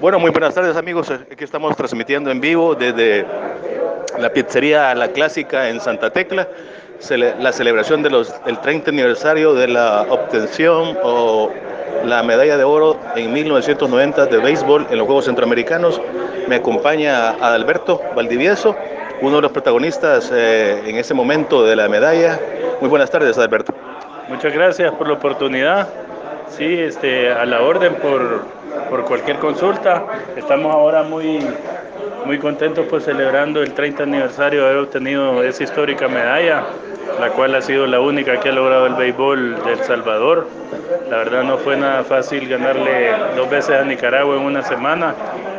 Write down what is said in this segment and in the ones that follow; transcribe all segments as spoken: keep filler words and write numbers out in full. Bueno, muy buenas tardes, amigos. Aquí estamos transmitiendo en vivo desde la pizzería La Clásica en Santa Tecla, cele- la celebración de los, del treinta aniversario de la obtención o la medalla de oro en mil novecientos noventa de béisbol en los Juegos Centroamericanos. Me acompaña a Alberto Valdivieso, uno de los protagonistas eh, en ese momento de la medalla. Muy buenas tardes, Alberto. Muchas gracias por la oportunidad. Sí, este, a la orden por, por cualquier consulta. Estamos ahora muy, muy contentos pues celebrando el treinta aniversario de haber obtenido esa histórica medalla, la cual ha sido la única que ha logrado el béisbol de El Salvador. La verdad no fue nada fácil ganarle dos veces a Nicaragua en una semana,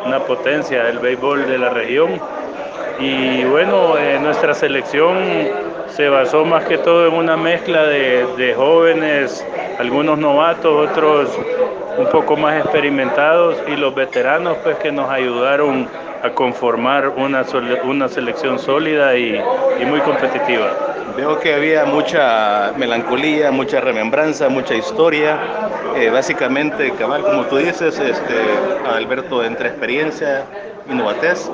una potencia del béisbol de la región. Y bueno, eh, nuestra selección se basó más que todo en una mezcla de, de jóvenes, algunos novatos, otros un poco más experimentados, y los veteranos pues que nos ayudaron a conformar una, una selección sólida y, y muy competitiva. Veo que había mucha melancolía, mucha remembranza, mucha historia. Eh, básicamente, cabal, como tú dices, este, Alberto, entre experiencia y novatez,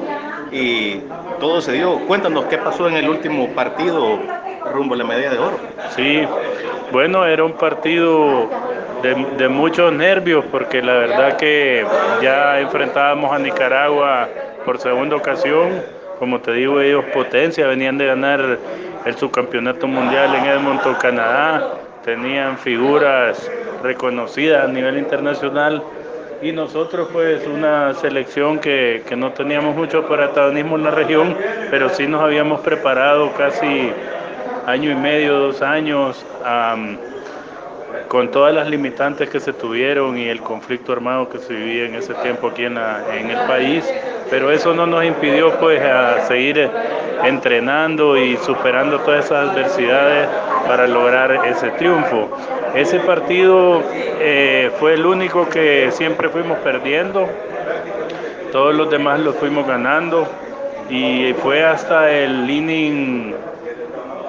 y todo se dio. Cuéntanos qué pasó en el último partido rumbo a la medalla de oro. Sí, bueno, era un partido de, de muchos nervios, porque la verdad que ya enfrentábamos a Nicaragua por segunda ocasión. Como te digo, ellos potencia, venían de ganar el subcampeonato mundial en Edmonton, Canadá, tenían figuras reconocidas a nivel internacional. Y nosotros pues una selección que, que no teníamos mucho protagonismo en la región, pero sí nos habíamos preparado casi año y medio, dos años, um, con todas las limitantes que se tuvieron y el conflicto armado que se vivía en ese tiempo aquí en, la, en el país, pero eso no nos impidió pues a seguir entrenando y superando todas esas adversidades para lograr ese triunfo. Ese partido eh, fue el único que siempre fuimos perdiendo, todos los demás los fuimos ganando, y fue hasta el inning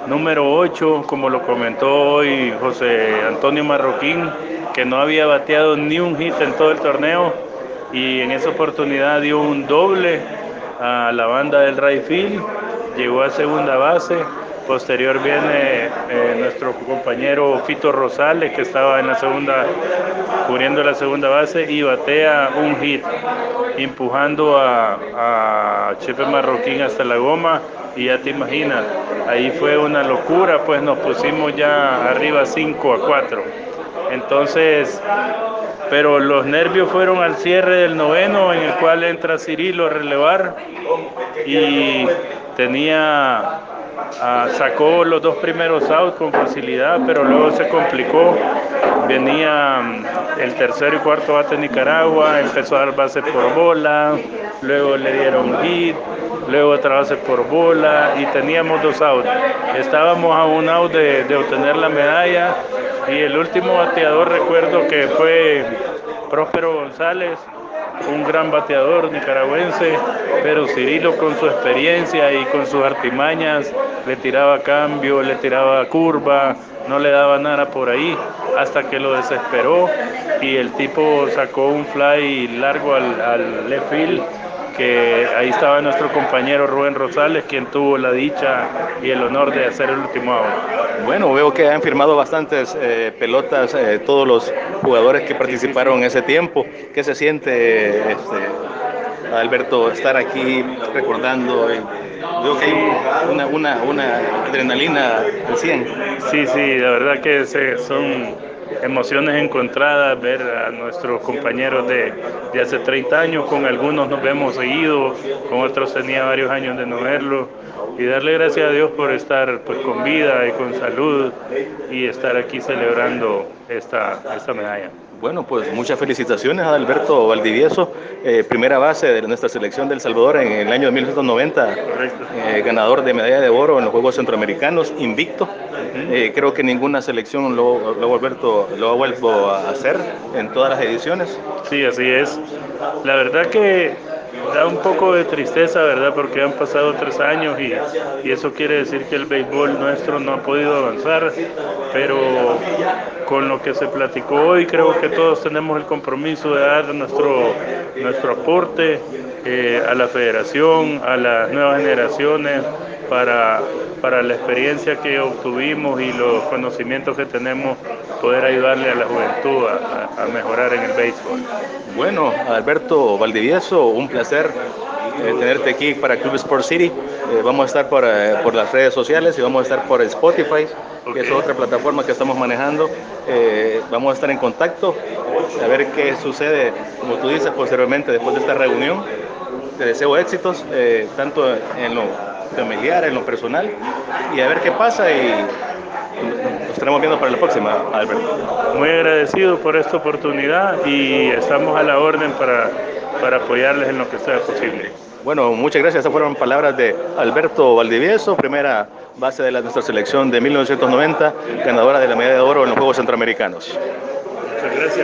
número ocho, como lo comentó hoy José Antonio Marroquín, que no había bateado ni un hit en todo el torneo, y en esa oportunidad dio un doble a la banda del Rayfield, llegó a segunda base. Posterior viene eh, nuestro compañero Fito Rosales, que estaba en la segunda, cubriendo la segunda base, y batea un hit, empujando a, a Chepe Marroquín hasta la goma, y ya te imaginas, ahí fue una locura, pues nos pusimos ya arriba cinco a cuatro. Entonces, pero los nervios fueron al cierre del noveno, en el cual entra Cirilo a relevar, y tenía... Ah, sacó los dos primeros outs con facilidad, pero luego se complicó. Venía el tercer y cuarto bate de Nicaragua, empezó a dar bases por bola, luego le dieron hit, luego otra base por bola, y teníamos dos outs. Estábamos a un out de, de obtener la medalla, y el último bateador recuerdo que fue Próspero González, un gran bateador nicaragüense, pero Cirilo con su experiencia y con sus artimañas le tiraba cambio, le tiraba curva, no le daba nada por ahí, hasta que lo desesperó y el tipo sacó un fly largo al, al left field, que ahí estaba nuestro compañero Rubén Rosales, quien tuvo la dicha y el honor de hacer el último out. Bueno, veo que han firmado bastantes eh, pelotas eh, todos los jugadores que participaron en ese tiempo. ¿Qué se siente, este, Alberto, estar aquí recordando? Eh, veo que hay una, una, una adrenalina al cien. Sí, sí, la verdad que se, son... emociones encontradas, ver a nuestros compañeros de, de hace treinta años, con algunos nos vemos seguidos, con otros tenía varios años de no verlos, y darle gracias a Dios por estar pues con vida y con salud y estar aquí celebrando esta, esta medalla. Bueno, pues muchas felicitaciones a Alberto Valdivieso, eh, primera base de nuestra selección de El Salvador en el año mil novecientos noventa, eh, ganador de medalla de oro en los Juegos Centroamericanos, invicto. Eh, creo que ninguna selección lo, lo, Alberto, lo ha vuelto a hacer en todas las ediciones. Sí, así es. La verdad que da un poco de tristeza, ¿verdad? Porque han pasado tres años y, y eso quiere decir que el béisbol nuestro no ha podido avanzar, pero con lo que se platicó hoy, creo que todos tenemos el compromiso de dar nuestro, nuestro aporte eh, a la federación, a las nuevas generaciones, para, para la experiencia que obtuvimos y los conocimientos que tenemos, poder ayudarle a la juventud a, a mejorar en el béisbol. Bueno, Alberto Valdivieso, un placer Eh, tenerte aquí para Club Sport City. Eh, vamos a estar por, eh, por las redes sociales y vamos a estar por Spotify, okay, que es otra plataforma que estamos manejando. Eh, vamos a estar en contacto, a ver qué sucede, como tú dices, posteriormente, después de esta reunión. Te deseo éxitos, eh, tanto en lo familiar, en lo personal, y a ver qué pasa, y nos estaremos viendo para la próxima, Alberto. Muy agradecido por esta oportunidad y estamos a la orden para, para apoyarles en lo que sea posible. Bueno, muchas gracias. Esas fueron palabras de Alberto Valdivieso, primera base de la, nuestra selección de mil novecientos noventa, ganadora de la medalla de oro en los Juegos Centroamericanos. Muchas gracias.